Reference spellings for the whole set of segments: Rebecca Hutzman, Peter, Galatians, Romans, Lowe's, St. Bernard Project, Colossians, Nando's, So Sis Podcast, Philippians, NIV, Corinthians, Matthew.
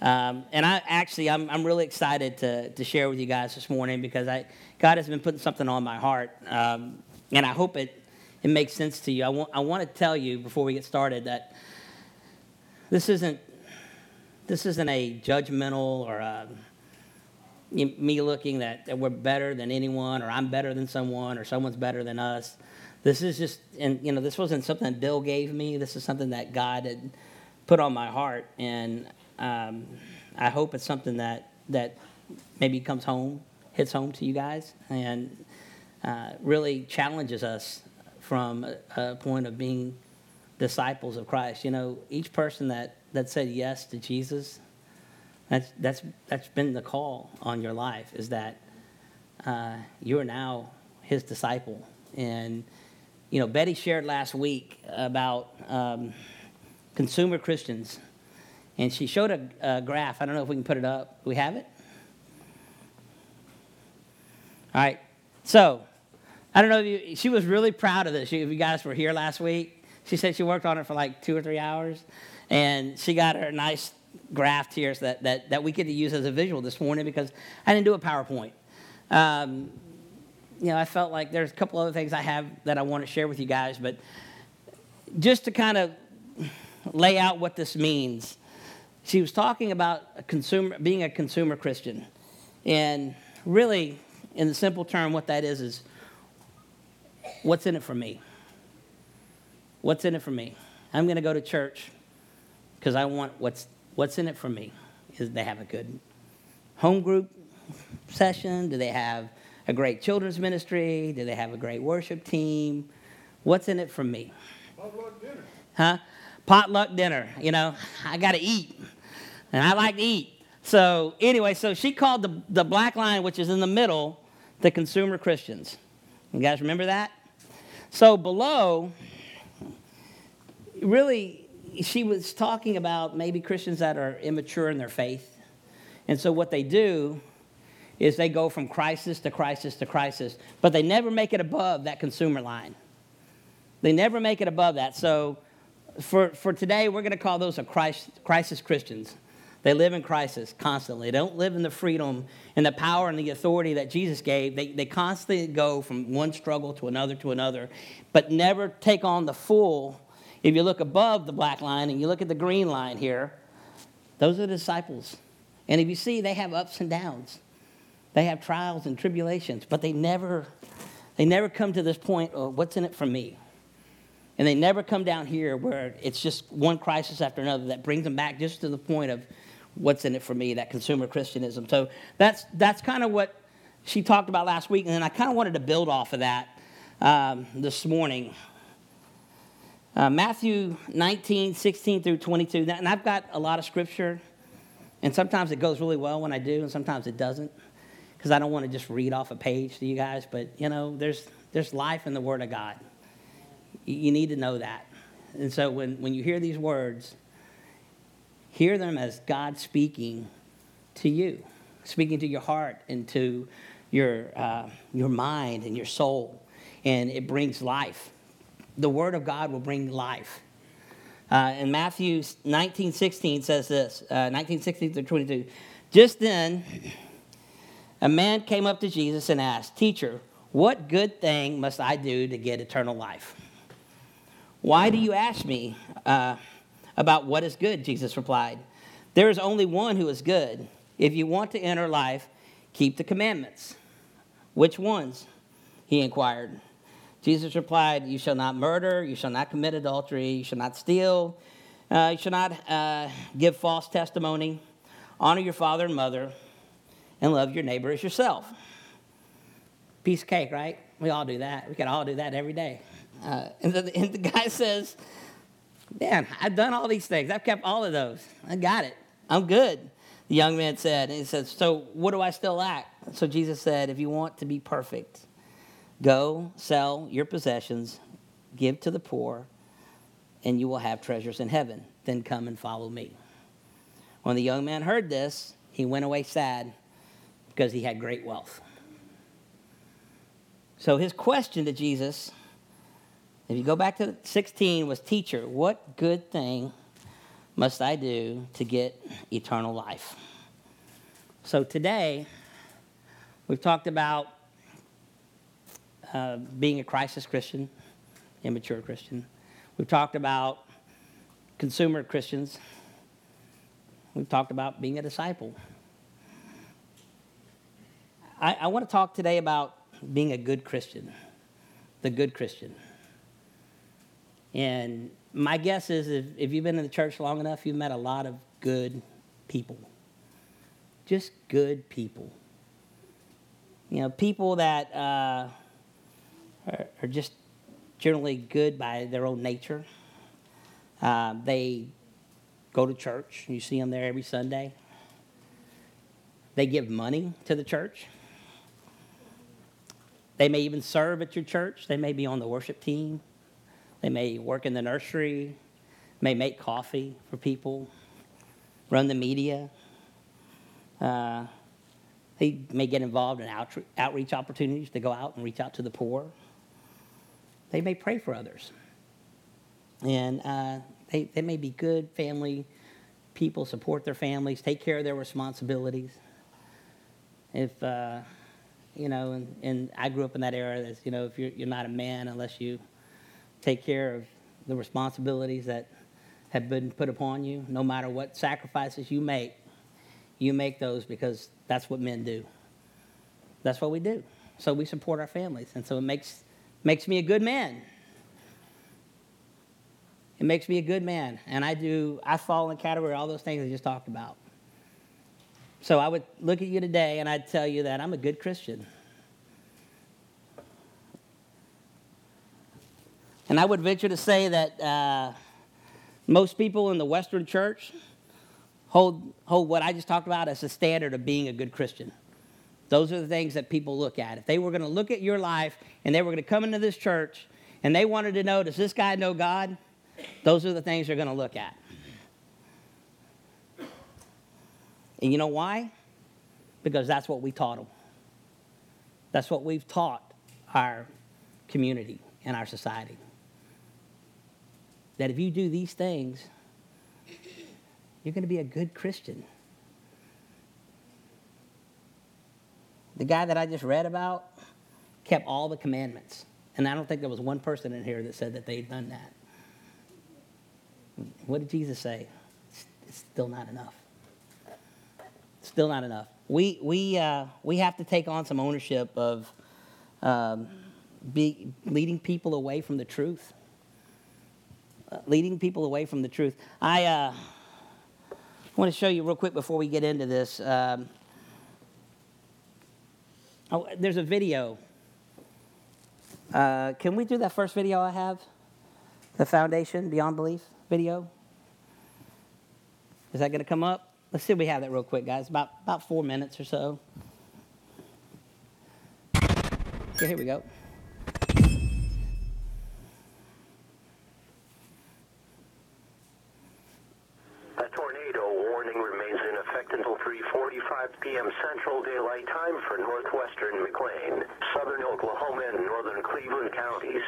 And I'm really excited to share with you guys this morning because God has been putting something on my heart, and I hope it makes sense to you. I want to tell you before we get started that this isn't a judgmental or me looking that we're better than anyone, or I'm better than someone, or someone's better than us. This is just, and this wasn't something Bill gave me. This is something that God had put on my heart, and I hope it's something that maybe hits home to you guys, and really challenges us from a point of being disciples of Christ. Each person that said yes to Jesus, that's been the call on your life, is that you are now his disciple. And Betty shared last week about consumer Christians, and she showed a graph. I don't know if we can put it up. We have it? All right. So I don't know if she was really proud of this. If you guys were here last week, she said she worked on it for like 2 or 3 hours, and she got her nice graph here so that we get to use as a visual this morning because I didn't do a PowerPoint. I felt like there's a couple other things I have that I want to share with you guys, but just to kind of lay out what this means, she was talking about being a consumer Christian, and really, in the simple term, what that is what's in it for me? What's in it for me? I'm going to go to church because I want what's in it for me. Is they have a good home group session? Do they have a great children's ministry? Do they have a great worship team? What's in it for me? Potluck dinner. Huh? Potluck dinner. I got to eat, and I like to eat. So anyway, so she called the black line, which is in the middle, the consumer Christians. You guys remember that? So below, really, she was talking about maybe Christians that are immature in their faith. And so what they do is they go from crisis to crisis to crisis, but they never make it above that consumer line. They never make it above that. So for today, we're going to call those crisis Christians. They live in crisis constantly. They don't live in the freedom and the power and the authority that Jesus gave. They constantly go from one struggle to another, but never take on the full. If you look above the black line and you look at the green line here, those are the disciples. And if you see, they have ups and downs. They have trials and tribulations, but they never come to this point of what's in it for me. And they never come down here where it's just one crisis after another that brings them back just to the point of what's in it for me, that consumer Christianism. So that's kind of what she talked about last week, and then I kind of wanted to build off of that this morning. Matthew 19, 16 through 22, and I've got a lot of scripture, and sometimes it goes really well when I do, and sometimes it doesn't, because I don't want to just read off a page to you guys, but there's life in the Word of God. You need to know that. And so when you hear these words, hear them as God speaking to you, speaking to your heart and to your mind and your soul, and it brings life. The Word of God will bring life. And Matthew 19:16 says this, 19:16 through 22. Just then, a man came up to Jesus and asked, "Teacher, what good thing must I do to get eternal life?" "Why do you ask me about what is good?" Jesus replied. "There is only one who is good. If you want to enter life, keep the commandments." "Which ones?" he inquired. Jesus replied, "You shall not murder, you shall not commit adultery, you shall not steal, you shall not give false testimony, honor your father and mother, and love your neighbor as yourself." Piece of cake, right? We all do that. We can all do that every day. And the guy says, "Man, I've done all these things. I've kept all of those. I got it. I'm good," the young man said. And he says, "So what do I still lack?" So Jesus said, "If you want to be perfect, go sell your possessions, give to the poor, and you will have treasures in heaven. Then come and follow me." When the young man heard this, he went away sad because he had great wealth. So his question to Jesus, if you go back to 16, was, "Teacher, what good thing must I do to get eternal life? So today, we've talked about being a crisis Christian, immature Christian. We've talked about consumer Christians. We've talked about being a disciple. I want to talk today about being a good Christian, the good Christian. And my guess is if you've been in the church long enough, you've met a lot of good people, just good people. You know, people that are just generally good by their own nature. They go to church. You see them there every Sunday. They give money to the church. They may even serve at your church. They may be on the worship team. They may work in the nursery, may make coffee for people, run the media. They may get involved in outreach opportunities to go out and reach out to the poor. They may pray for others. And they may be good family people, support their families, take care of their responsibilities. If, and I grew up in that era that's, if you're not a man unless you take care of the responsibilities that have been put upon you. No matter what sacrifices you make those because that's what men do. That's what we do. So we support our families. And so it makes me a good man. It makes me a good man. And I fall in the category of all those things I just talked about. So I would look at you today and I'd tell you that I'm a good Christian. And I would venture to say that most people in the Western church hold what I just talked about as a standard of being a good Christian. Those are the things that people look at. If they were going to look at your life and they were going to come into this church and they wanted to know, does this guy know God? Those are the things they're going to look at. And you know why? Because that's what we taught them. That's what we've taught our community and our society. That if you do these things, you're going to be a good Christian. The guy that I just read about kept all the commandments. And I don't think there was one person in here that said that they'd done that. What did Jesus say? It's still not enough. It's still not enough. We have to take on some ownership of leading people away from the truth. Leading people away from the truth. I want to show you real quick before we get into this. There's a video. Can we do that first video I have? The Foundation, Beyond Belief video? Is that going to come up? Let's see if we have that real quick, guys. About 4 minutes or so. Okay, here we go. Central Daylight Time for northwestern McLean, southern Oklahoma, and northern Cleveland counties.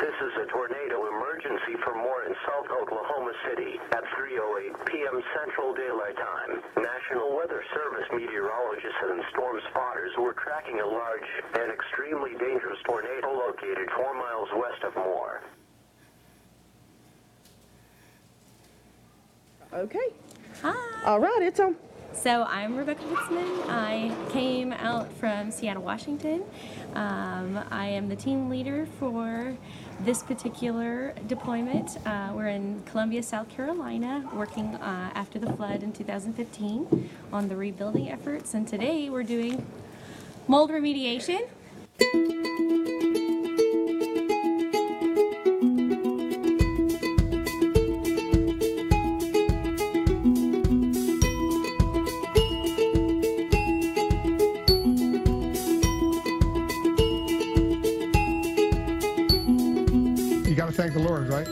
This is a tornado emergency from Moore in South Oklahoma City at 3:08 p.m. Central Daylight Time. National Weather Service meteorologists and storm spotters were tracking a large and extremely dangerous tornado located 4 miles west of Moore. Okay. Hi. All right, it's on. So I'm Rebecca Hutzman. I came out from Seattle, Washington. I am the team leader for this particular deployment. We're in Columbia, South Carolina, working after the flood in 2015 on the rebuilding efforts. And today we're doing mold remediation. Thank the Lord, right?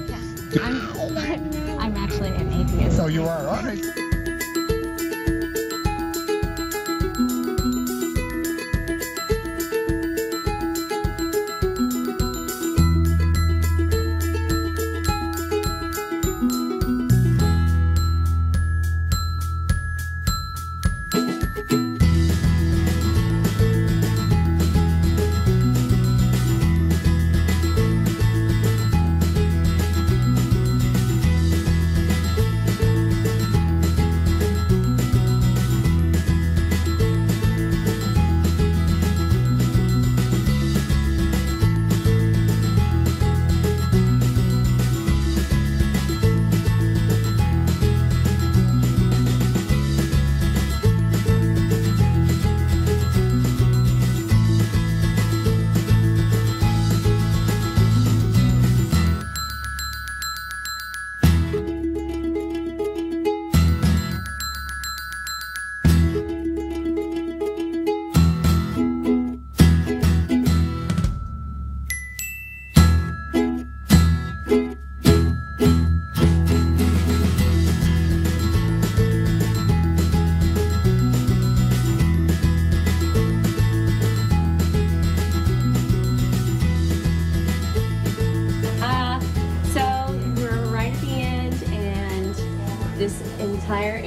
Yeah. I'm actually an atheist. Oh, you are? All right.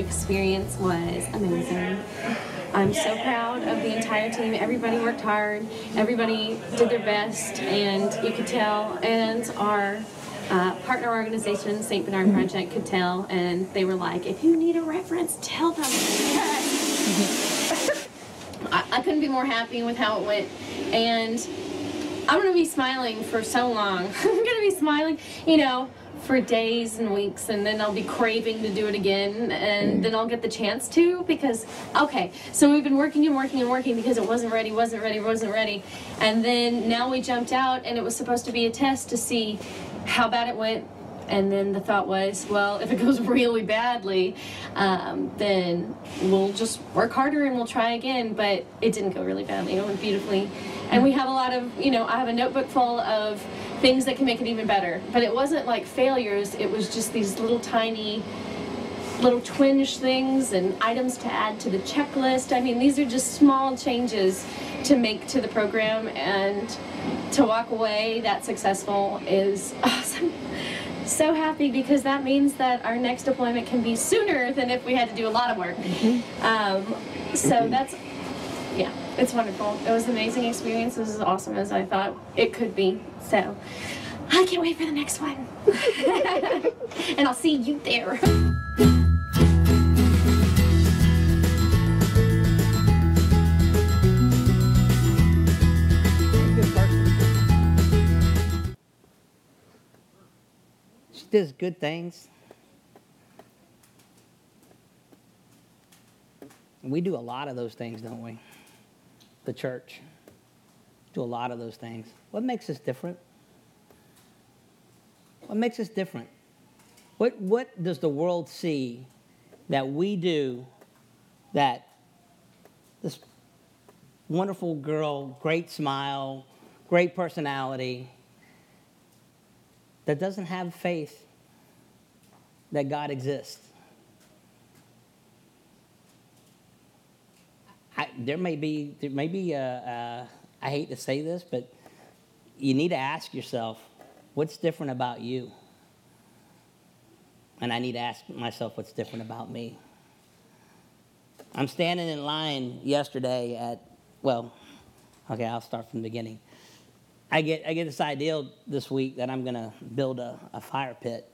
experience was amazing. I'm so proud of the entire team. Everybody worked hard, everybody did their best, and you could tell, and our partner organization, St. Bernard Project, could tell, and they were like, if you need a reference, tell them. I couldn't be more happy with how it went, and I'm going to be smiling for so long. I'm going to be smiling, you know, for days and weeks, and then I'll be craving to do it again, and then I'll get the chance to, because, okay, so we've been working and working and working because it wasn't ready, and then now we jumped out, and it was supposed to be a test to see how bad it went, and then the thought was, well, if it goes really badly, then we'll just work harder and we'll try again, but it didn't go really badly, it went beautifully, and we have a lot of, you know, I have a notebook full of things that can make it even better. But it wasn't like failures, it was just these little tiny, little twinge things and items to add to the checklist. I mean, these are just small changes to make to the program, and to walk away that successful is awesome. So happy, because that means that our next deployment can be sooner than if we had to do a lot of work. So that's, yeah, it's wonderful. It was an amazing experience. It was as awesome as I thought it could be. So I can't wait for the next one. And I'll see you there. She does good things. We do a lot of those things, don't we? The church, do a lot of those things. What makes us different? What makes us different? What does the world see that we do that this wonderful girl, great smile, great personality, that doesn't have faith that God exists? There may be, I hate to say this, but you need to ask yourself, what's different about you? And I need to ask myself what's different about me. I'm standing in line yesterday at, well, okay, I'll start from the beginning. I get this idea this week that I'm going to build a fire pit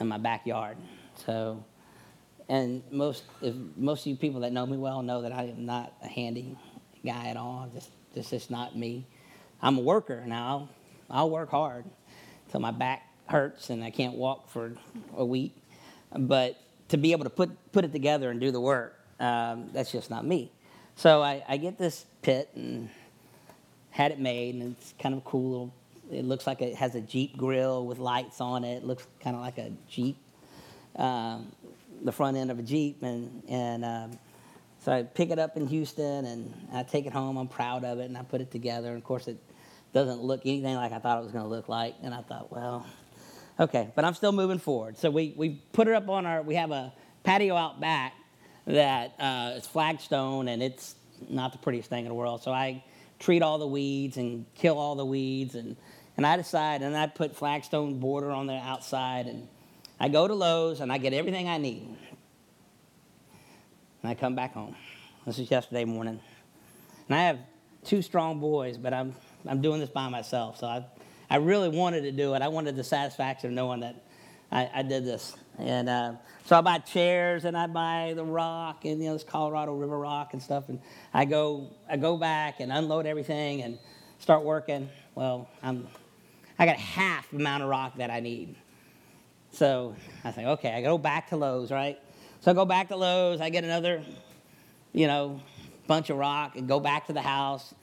in my backyard, so... And most of you people that know me well know that I am not a handy guy at all. This is not me. I'm a worker now. I'll work hard until my back hurts and I can't walk for a week. But to be able to put it together and do the work, that's just not me. So I get this pit and had it made, and it's kind of cool. It looks like it has a Jeep grill with lights on it. It looks kind of like a Jeep. The front end of a Jeep, and so I pick it up in Houston, and I take it home. I'm proud of it, and I put it together. And of course, it doesn't look anything like I thought it was going to look like. And I thought, well, okay, but I'm still moving forward. So we put it up on our. We have a patio out back that is flagstone, and it's not the prettiest thing in the world. So I treat all the weeds and kill all the weeds, and I decide, and I put flagstone border on the outside, and I go to Lowe's, and I get everything I need. And I come back home. This was yesterday morning. And I have two strong boys, but I'm doing this by myself. So I really wanted to do it. I wanted the satisfaction of knowing that I did this. And so I buy chairs, and I buy the rock, and, you know, this Colorado River rock and stuff. And I go back and unload everything and start working. Well, I got half the amount of rock that I need. So I think, okay, I go back to Lowe's, right? So I go back to Lowe's, I get another, you know, bunch of rock, and go back to the house.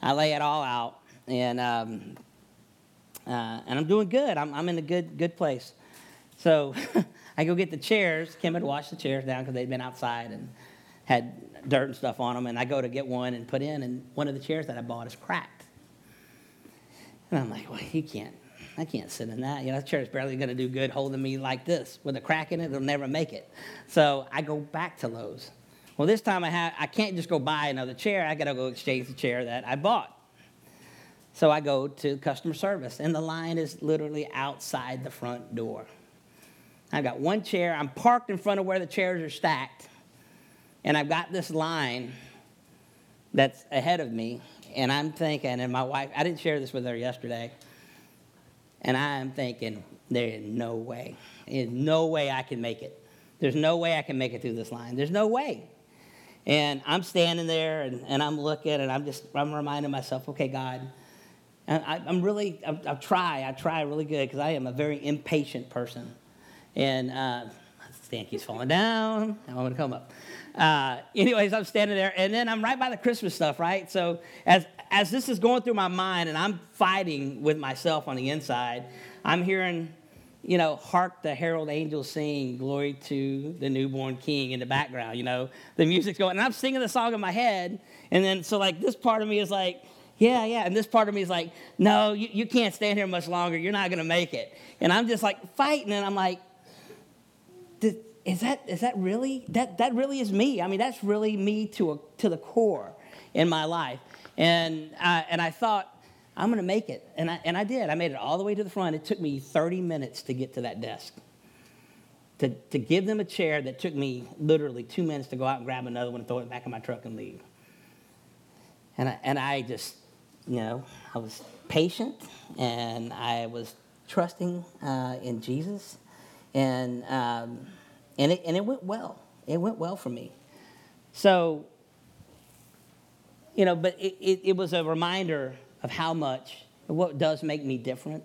I lay it all out, and I'm doing good. I'm in a good place. So I go get the chairs. Kim had washed the chairs down because they'd been outside and had dirt and stuff on them, and I go to get one and put in, and one of the chairs that I bought is cracked. And I'm like, well, I can't sit in that. You know, that chair's barely going to do good holding me like this. With a crack in it, it'll never make it. So I go back to Lowe's. Well, this time I can't just go buy another chair. I got to go exchange the chair that I bought. So I go to customer service, and the line is literally outside the front door. I've got one chair. I'm parked in front of where the chairs are stacked. And I've got this line that's ahead of me. And I'm thinking, and my wife, I didn't share this with her yesterday. And I'm thinking, there is no way. There's no way I can make it. There's no way I can make it through this line. There's no way. And I'm standing there, and I'm looking, and I'm reminding myself, okay, God, I try really good, because I am a very impatient person. And Stan keeps falling down. I want to come up. Anyways, I'm standing there, and then I'm right by the Christmas stuff, right? So as this is going through my mind, and I'm fighting with myself on the inside, I'm hearing, you know, hark the herald angels sing, glory to the newborn king in the background, you know. The music's going, and I'm singing the song in my head, and then so, like, this part of me is like, yeah, and this part of me is like, no, you can't stand here much longer. You're not going to make it. And I'm just, like, fighting, and I'm like, is that really really is me? I mean, that's really me to the core in my life. And I thought, I'm going to make it. And I did. I made it all the way to the front. It took me 30 minutes to get to that desk, to give them a chair that took me literally 2 minutes to go out and grab another one and throw it back in my truck and leave. And I just, you know, I was patient, and I was trusting in Jesus. And it went well. It went well for me. So, you know, but it was a reminder of how much, of what does make me different.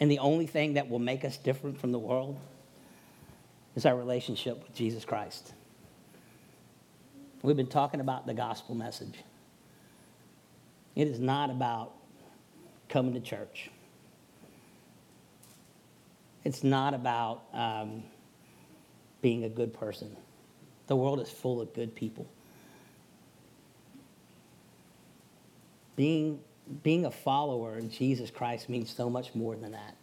And the only thing that will make us different from the world is our relationship with Jesus Christ. We've been talking about the gospel message. It is not about coming to church. It's not about being a good person. The world is full of good people. Being a follower of Jesus Christ means so much more than that.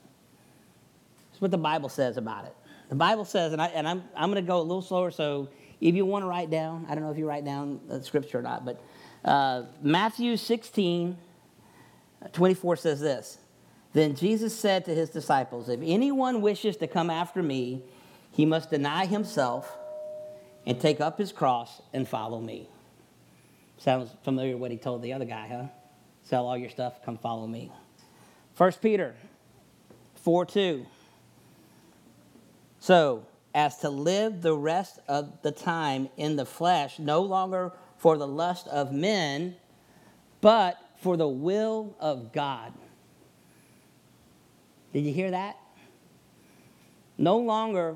It's what the Bible says about it. The Bible says, and I'm going to go a little slower, so if you want to write down, I don't know if you write down the scripture or not, but Matthew 16:24 says this. Then Jesus said to his disciples, if anyone wishes to come after me, he must deny himself and take up his cross and follow me. Sounds familiar what he told the other guy, huh? Sell all your stuff, come follow me. 1 Peter 4:2. So, as to live the rest of the time in the flesh, no longer for the lust of men, but for the will of God. Did you hear that? No longer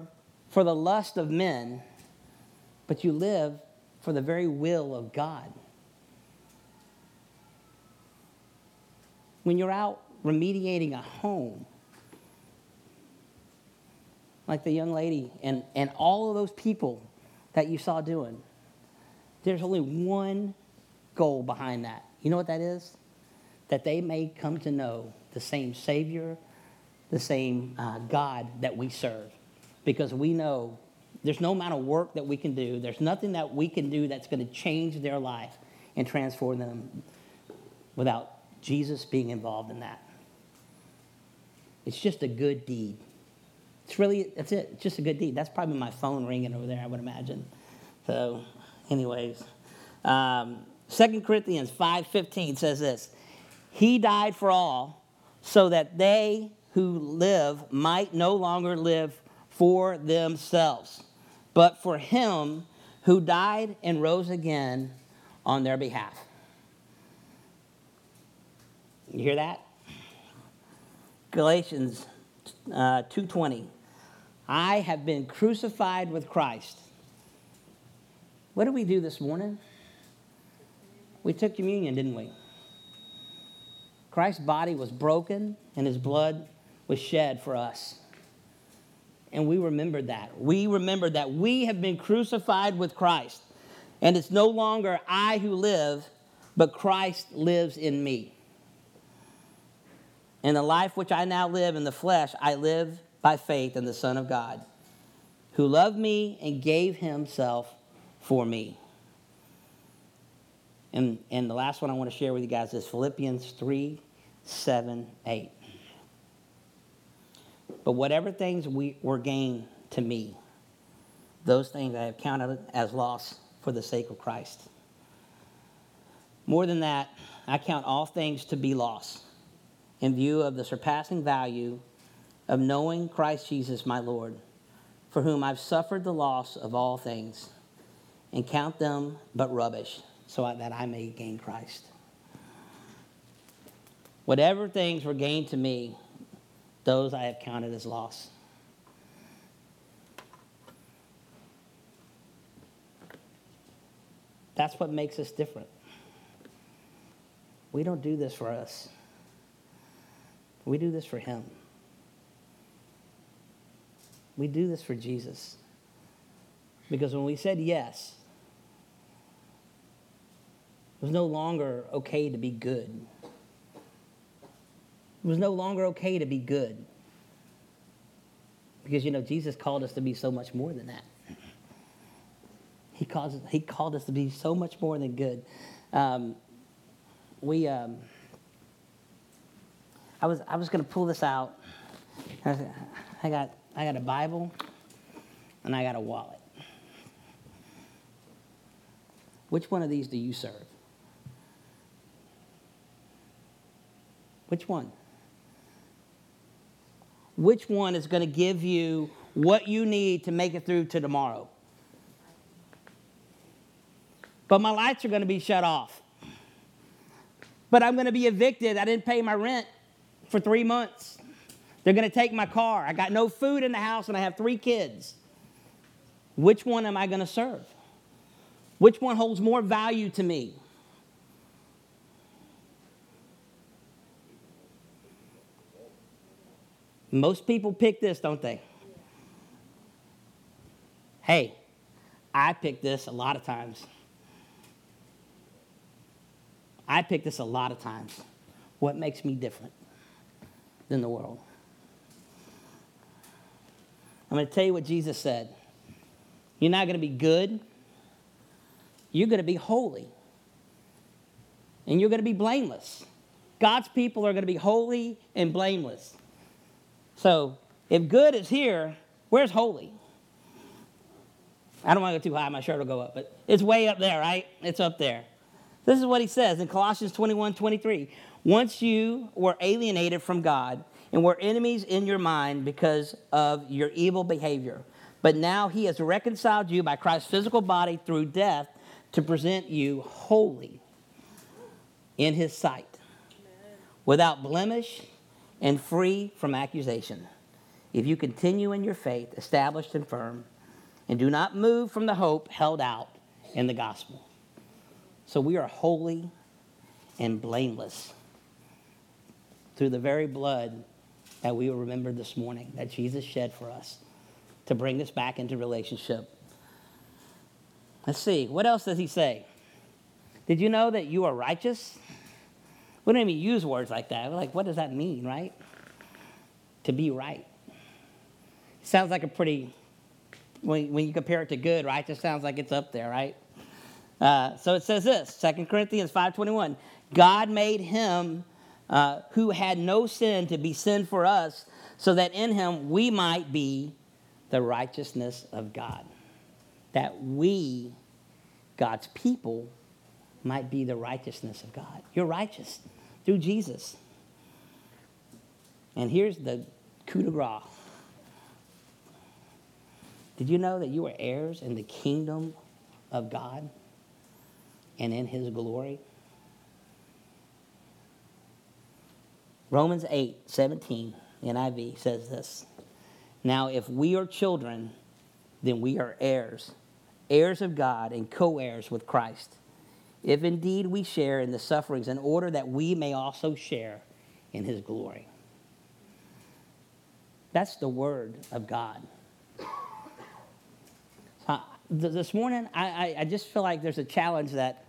for the lust of men, but you live for the very will of God. When you're out remediating a home, like the young lady and all of those people that you saw doing, there's only one goal behind that. You know what that is? That they may come to know the same Savior, the same God that we serve, because we know there's no amount of work that we can do. There's nothing that we can do that's going to change their life and transform them without Jesus being involved in that. It's just a good deed. It's really, that's it. It's just a good deed. That's probably my phone ringing over there, I would imagine. So anyways, 2 Corinthians 5:15 says this, he died for all so that they who live might no longer live for themselves, but for him who died and rose again on their behalf. You hear that? Galatians 2:20. I have been crucified with Christ. What did we do this morning? We took communion, didn't we? Christ's body was broken and his blood was shed for us. And we remembered that. We remembered that we have been crucified with Christ. And it's no longer I who live, but Christ lives in me. And the life which I now live in the flesh, I live by faith in the Son of God, who loved me and gave himself for me. And the last one I want to share with you guys is Philippians 3:7-8. But whatever things were gain to me, those things I have counted as loss for the sake of Christ. More than that, I count all things to be loss in view of the surpassing value of knowing Christ Jesus my Lord, for whom I've suffered the loss of all things, and count them but rubbish, so that I may gain Christ. Whatever things were gained to me, those I have counted as loss. That's what makes us different. We don't do this for us. We do this for Him. We do this for Jesus. Because when we said yes, it was no longer okay to be good. It was no longer okay to be good. Because, you know, Jesus called us to be so much more than that. He called us to be so much more than good. I was going to pull this out. I got a Bible and I got a wallet. Which one of these do you serve? Which one? Which one is going to give you what you need to make it through to tomorrow? But my lights are going to be shut off. But I'm going to be evicted. I didn't pay my rent for 3 months. They're going to take my car. I got no food in the house, and I have 3 kids. Which one am I going to serve? Which one holds more value to me? Most people pick this, don't they? Hey, I pick this a lot of times. I pick this a lot of times. What makes me different than the world? I'm going to tell you what Jesus said. You're not going to be good. You're going to be holy. And you're going to be blameless. God's people are going to be holy and blameless. So if good is here, where's holy? I don't want to go too high. My shirt will go up. But it's way up there, right? It's up there. This is what he says in Colossians 21:23. Once you were alienated from God and were enemies in your mind because of your evil behavior. But now he has reconciled you by Christ's physical body through death to present you holy in his sight, without blemish and free from accusation. If you continue in your faith, established and firm, and do not move from the hope held out in the gospel. So we are holy and blameless through the very blood that we remembered this morning that Jesus shed for us to bring us back into relationship. Let's see. What else does he say? Did you know that you are righteous? We don't even use words like that. We're like, what does that mean, right? To be right. It sounds like a pretty, when you compare it to good, right? It just sounds like it's up there, right? So it says this, 2 Corinthians 5:21. God made him who had no sin to be sin for us, so that in him we might be the righteousness of God. That we, God's people, might be the righteousness of God. You're righteous through Jesus. And here's the coup de grace. Did you know that you are heirs in the kingdom of God and in his glory? Romans 8:17, NIV, says this. Now, if we are children, then we are heirs, heirs of God and co-heirs with Christ, if indeed we share in the sufferings, in order that we may also share in his glory. That's the word of God. This morning, I just feel like there's a challenge that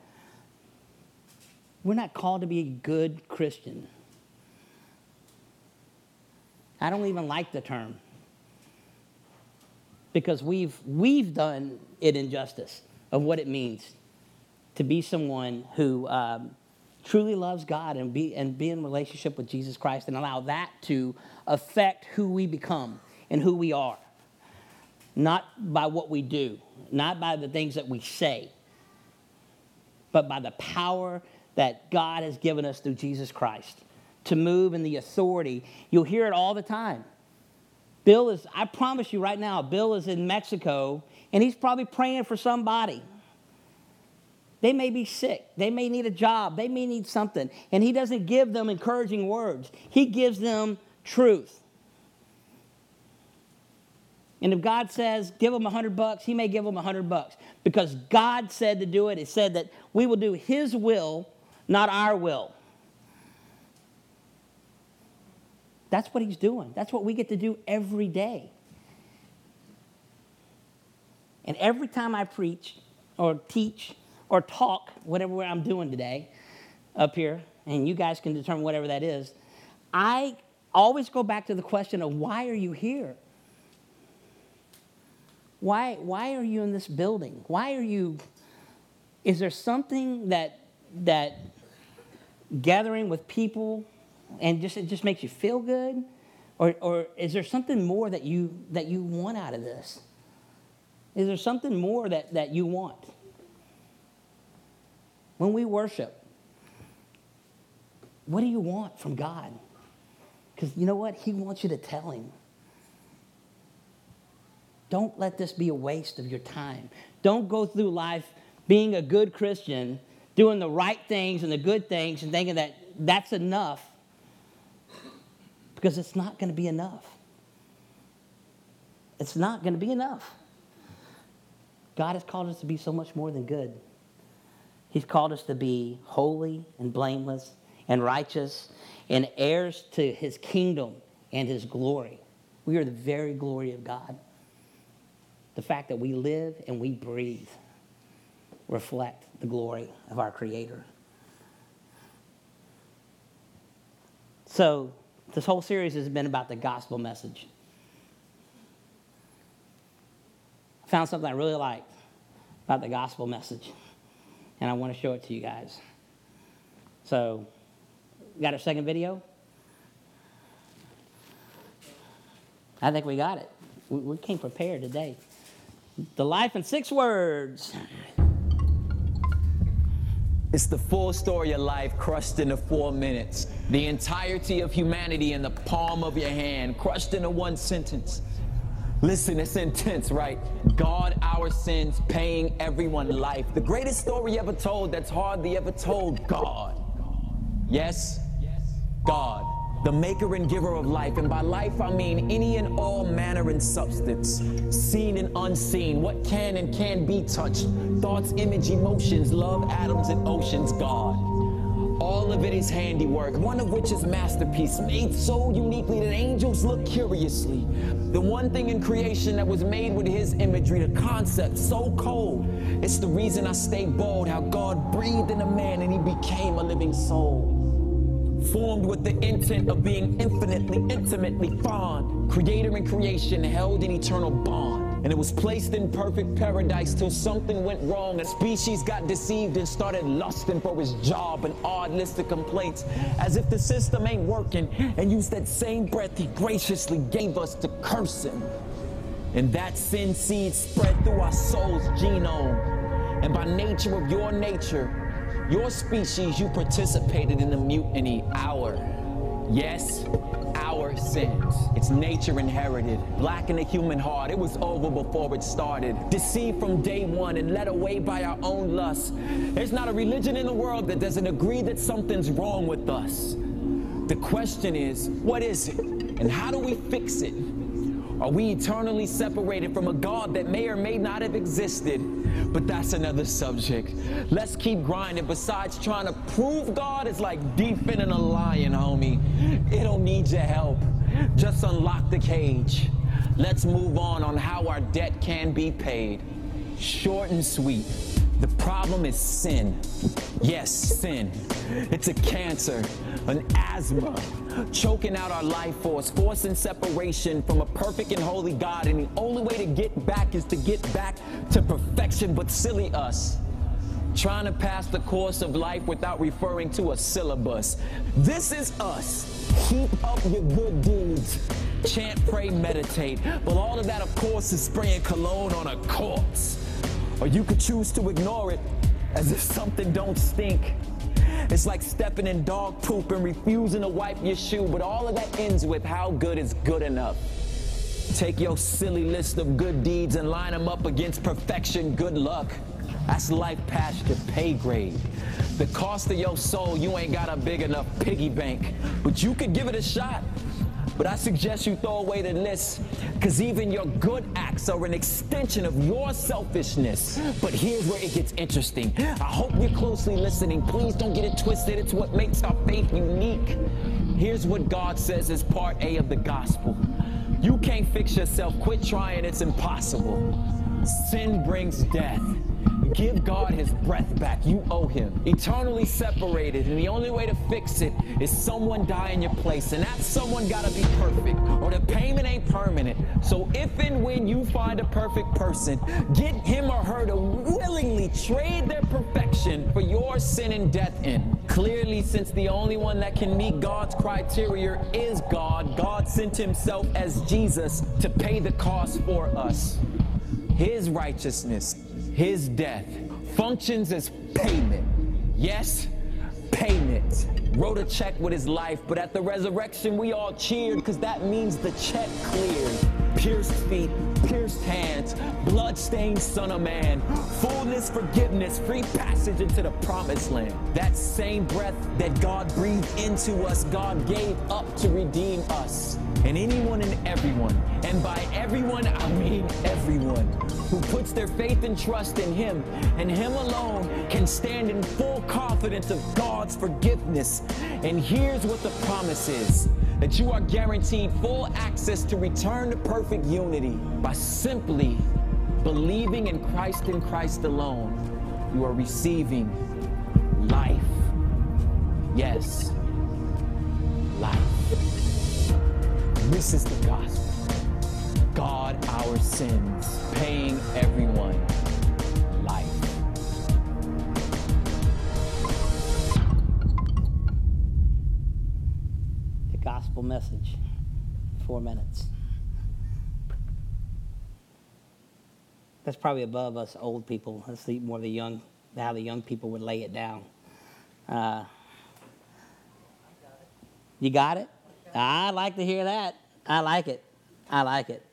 we're not called to be a good Christian. I don't even like the term, because we've done it injustice of what it means to be someone who truly loves God and be in relationship with Jesus Christ and allow that to affect who we become and who we are. Not by what we do, not by the things that we say, but by the power that God has given us through Jesus Christ to move in the authority. You'll hear it all the time. I promise you right now, Bill is in Mexico, and he's probably praying for somebody. They may be sick. They may need a job. They may need something. And he doesn't give them encouraging words. He gives them truth. And if God says, give them $100, he may give them $100. Because God said to do it. It said that we will do his will, not our will. That's what he's doing. That's what we get to do every day. And every time I preach or teach or talk, whatever I'm doing today up here, and you guys can determine whatever that is, I always go back to the question of why are you here? Why are you in this building? Is there something that gathering with people and it just makes you feel good? Or is there something more that you want out of this? Is there something more that you want? When we worship, what do you want from God? Because you know what? He wants you to tell him. Don't let this be a waste of your time. Don't go through life being a good Christian, doing the right things and the good things and thinking that that's enough, because it's not going to be enough. It's not going to be enough. God has called us to be so much more than good. He's called us to be holy and blameless and righteous and heirs to his kingdom and his glory. We are the very glory of God. The fact that we live and we breathe reflect the glory of our Creator. So this whole series has been about the gospel message. I found something I really liked about the gospel message, and I want to show it to you guys. So, got our second video? I think we got it. We came prepared today. The life in 6 words. It's the full story of life crushed into 4 minutes. The entirety of humanity in the palm of your hand, crushed into 1 sentence. Listen, it's intense, right? God, our sins, paying everyone life. The greatest story ever told that's hardly ever told. God. Yes, God. The maker and giver of life, and by life I mean any and all manner and substance, seen and unseen, what can and can't be touched, thoughts, image, emotions, love, atoms, and oceans, God. All of it is handiwork, one of which is masterpiece, made so uniquely that angels look curiously. The one thing in creation that was made with his imagery, the concept so cold. It's the reason I stay bold, how God breathed in a man and he became a living soul. Formed with the intent of being infinitely, intimately fond. Creator and creation held an eternal bond. And it was placed in perfect paradise till something went wrong. A species got deceived and started lusting for his job. An odd list of complaints, as if the system ain't working. And used that same breath he graciously gave us to curse him. And that sin seed spread through our soul's genome. And by nature of your nature, your species, you participated in the mutiny, our sins. It's nature inherited, black in the human heart. It was over before it started. Deceived from day one and led away by our own lust. There's not a religion in the world that doesn't agree that something's wrong with us. The question is, what is it? And how do we fix it? Are we eternally separated from a God that may or may not have existed? But that's another subject. Let's keep grinding. Besides, trying to prove God is like defending a lion, homie. It don't need your help. Just unlock the cage. Let's move on how our debt can be paid. Short and sweet. The problem is sin. Yes, sin. It's a cancer, an asthma, choking out our life force, forcing separation from a perfect and holy God. And the only way to get back is to get back to perfection. But silly us, trying to pass the course of life without referring to a syllabus. This is us. Keep up your good deeds. Chant, pray, meditate. But all of that, of course, is spraying cologne on a corpse. Or you could choose to ignore it as if something don't stink. It's like stepping in dog poop and refusing to wipe your shoe, but all of that ends with how good is good enough. Take your silly list of good deeds and line them up against perfection, good luck. That's life past your pay grade. The cost of your soul, you ain't got a big enough piggy bank, but you could give it a shot. But I suggest you throw away the list, because even your good acts are an extension of your selfishness. But here's where it gets interesting. I hope you're closely listening. Please don't get it twisted. It's what makes our faith unique. Here's what God says is part A of the gospel. You can't fix yourself. Quit trying. It's impossible. Sin brings death. Give God his breath back. You owe him. Eternally separated, and the only way to fix it is someone die in your place, and that someone gotta be perfect, or the payment ain't permanent. So if and when you find a perfect person, get him or her to willingly trade their perfection for your sin and death in. Clearly, since the only one that can meet God's criteria is God, God sent himself as Jesus to pay the cost for us. His righteousness, his death, functions as payment. Yes, payment. Wrote a check with his life, but at the resurrection we all cheered, because that means the check cleared. Pierced feet, pierced hands, blood-stained Son of Man, fullness, forgiveness, free passage into the promised land. That same breath that God breathed into us, God gave up to redeem us. And anyone and everyone, and by everyone I mean everyone, who puts their faith and trust in him, and him alone, can stand in full confidence of God's forgiveness. And here's what the promise is, that you are guaranteed full access to return to perfect unity by simply believing in Christ and Christ alone. You are receiving life. Yes, life. This is the gospel. God, our sins, paying everyone life. The gospel message, 4 minutes. That's probably above us old people. That's more the young, how the young people would lay it down. You got it? I like to hear that. I like it. I like it.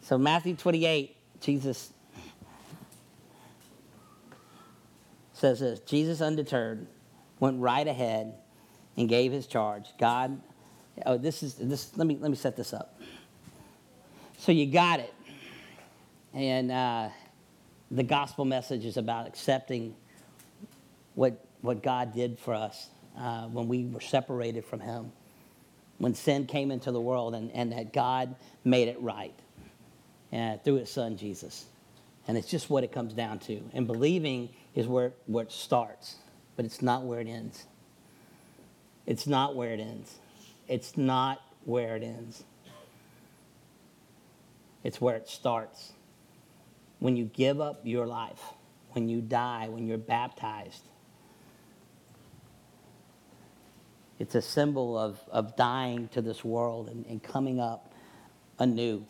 So Matthew 28, Jesus says this. Jesus, undeterred, went right ahead and gave his charge. God, oh, this. Let me set this up. So you got it. And the gospel message is about accepting what God did for us when we were separated from him. When sin came into the world, and that God made it right through his son, Jesus. And it's just what it comes down to. And believing is where it starts, but it's not where it ends. It's not where it ends. It's not where it ends. It's where it starts. When you give up your life, when you die, when you're baptized, it's a symbol of dying to this world and coming up anew.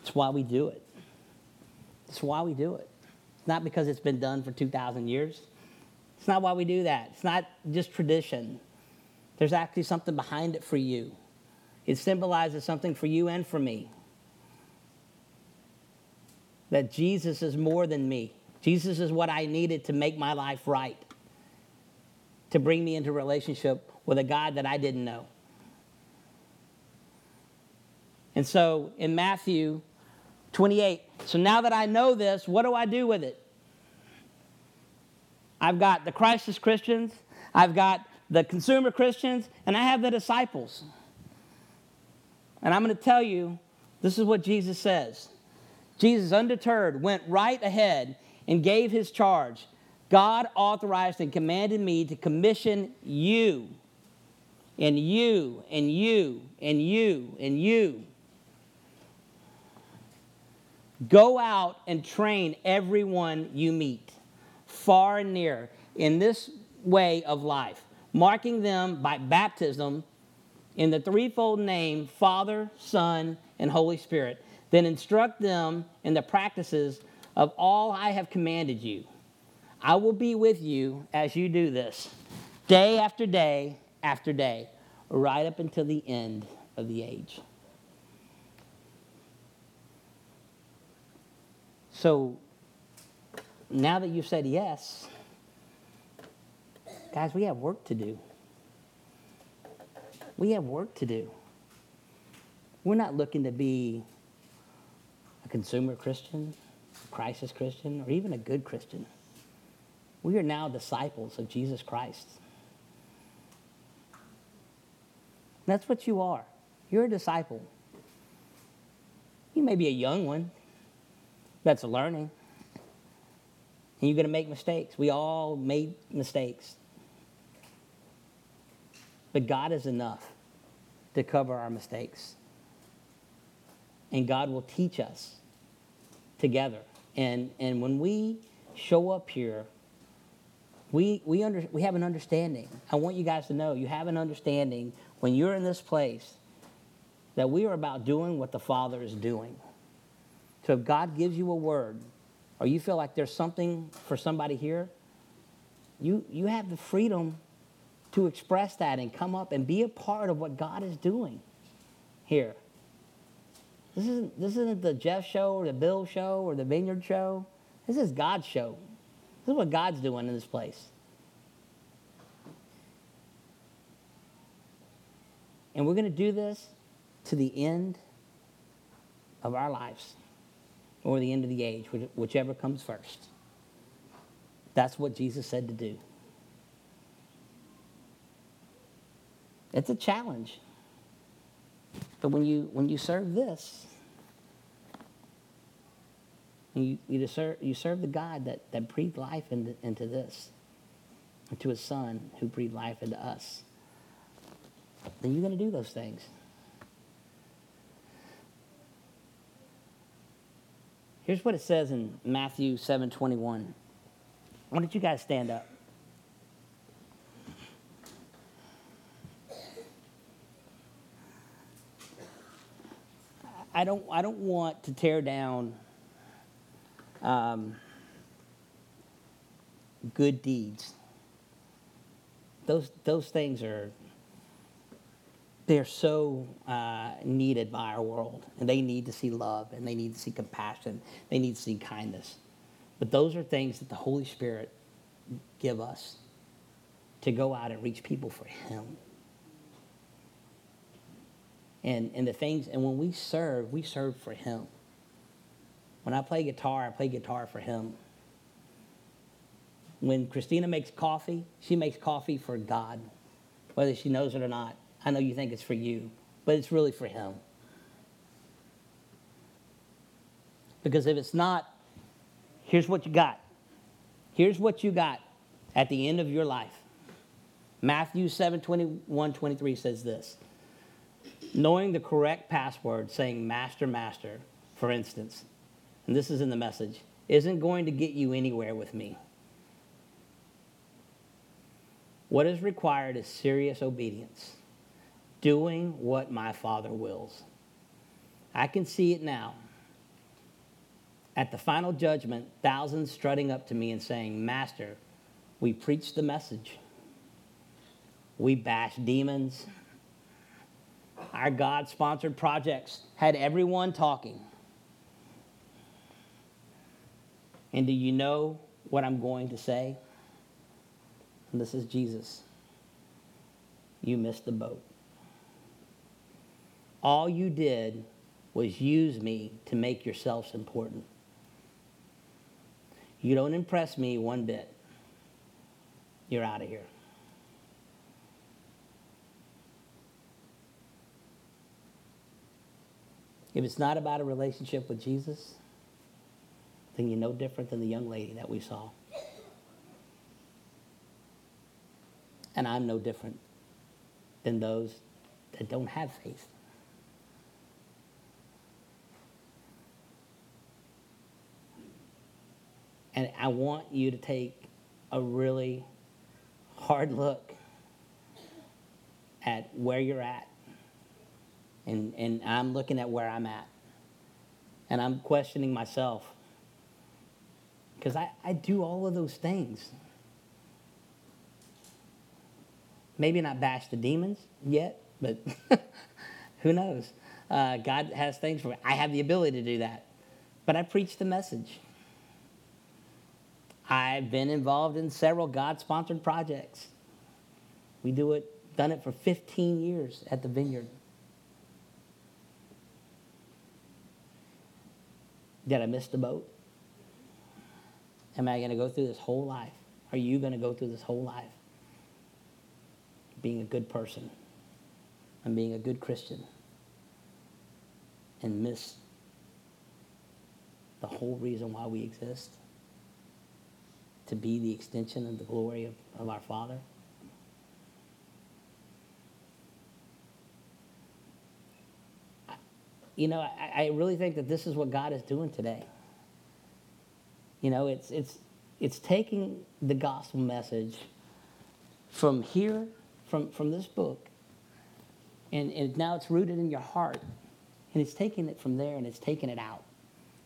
It's why we do it. It's why we do it. It's not because it's been done for 2,000 years. It's not why we do that. It's not just tradition. There's actually something behind it for you. It symbolizes something for you and for me. That Jesus is more than me. Jesus is what I needed to make my life right. To bring me into relationship with a God that I didn't know. And so in Matthew 28, so now that I know this, what do I do with it? I've got the crisis Christians, I've got the consumer Christians, and I have the disciples. And I'm going to tell you, this is what Jesus says. Jesus, undeterred, went right ahead and gave his charge. God authorized and commanded me to commission you, and you, and you, and you, and you. Go out and train everyone you meet. far and near in this way of life, marking them by baptism in the threefold name, Father, Son, and Holy Spirit. Then instruct them in the practices of all I have commanded you. I will be with you as you do this, day after day after day, right up until the end of the age. So now that you've said yes, guys, we have work to do. We have work to do. We're not looking to be a consumer Christian, a crisis Christian, or even a good Christian. We are now disciples of Jesus Christ. That's what you are. You're a disciple. You may be a young one that's learning, and you're going to make mistakes. We all made mistakes. But God is enough to cover our mistakes. And God will teach us together. And when we show up here, we have an understanding. I want you guys to know you have an understanding when you're in this place that we are about doing what the Father is doing. So if God gives you a word, or you feel like there's something for somebody here, you have the freedom to express that and come up and be a part of what God is doing here. This isn't the Jeff show or the Bill show or the Vineyard show. This is God's show. This is what God's doing in this place. And we're going to do this to the end of our lives or the end of the age, whichever comes first. That's what Jesus said to do. It's a challenge. But when you serve this, you serve the God that breathed life into this, to his Son who breathed life into us, then you're going to do those things. Here's what it says in Matthew 7:21. Why don't you guys stand up? I don't want to tear down good deeds. Those things they're so needed by our world, and they need to see love, and they need to see compassion, they need to see kindness. But those are things that the Holy Spirit give us to go out and reach people for Him. And when we serve for Him. When I play guitar for Him. When Christina makes coffee, she makes coffee for God, whether she knows it or not. I know you think it's for you, but it's really for Him. Because if it's not, here's what you got. Here's what you got at the end of your life. Matthew 7:21-23 says this. Knowing the correct password, saying master, master, for instance, and this is in the message, isn't going to get you anywhere with me. What is required is serious obedience, doing what my Father wills. I can see it now. At the final judgment, thousands strutting up to me and saying, Master, we preached the message. We bashed demons. Our God-sponsored projects had everyone talking. And do you know what I'm going to say? And this is Jesus. You missed the boat. All you did was use me to make yourselves important. You don't impress me one bit. You're out of here. If it's not about a relationship with Jesus, then you're no different than the young lady that we saw. And I'm no different than those that don't have faith. And I want you to take a really hard look at where you're at. And I'm looking at where I'm at. And I'm questioning myself. Because I do all of those things. Maybe not bash the demons yet, but who knows? God has things for me. I have the ability to do that. But I preach the message. I've been involved in several God-sponsored projects. We do it, done it for 15 years at the Vineyard. Did I miss the boat? Am I going to go through this whole life? Are you going to go through this whole life being a good person and being a good Christian and miss the whole reason why we exist? To be the extension of the glory of our Father? I really think that this is what God is doing today. It's taking the gospel message from here, from this book, and now it's rooted in your heart, and it's taking it from there, and it's taking it out.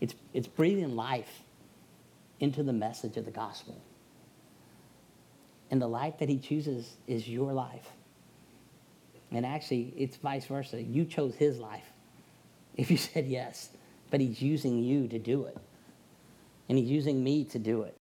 It's breathing life into the message of the gospel. And the life that he chooses is your life. And actually, it's vice versa. You chose his life. If you said yes, but he's using you to do it. And he's using me to do it.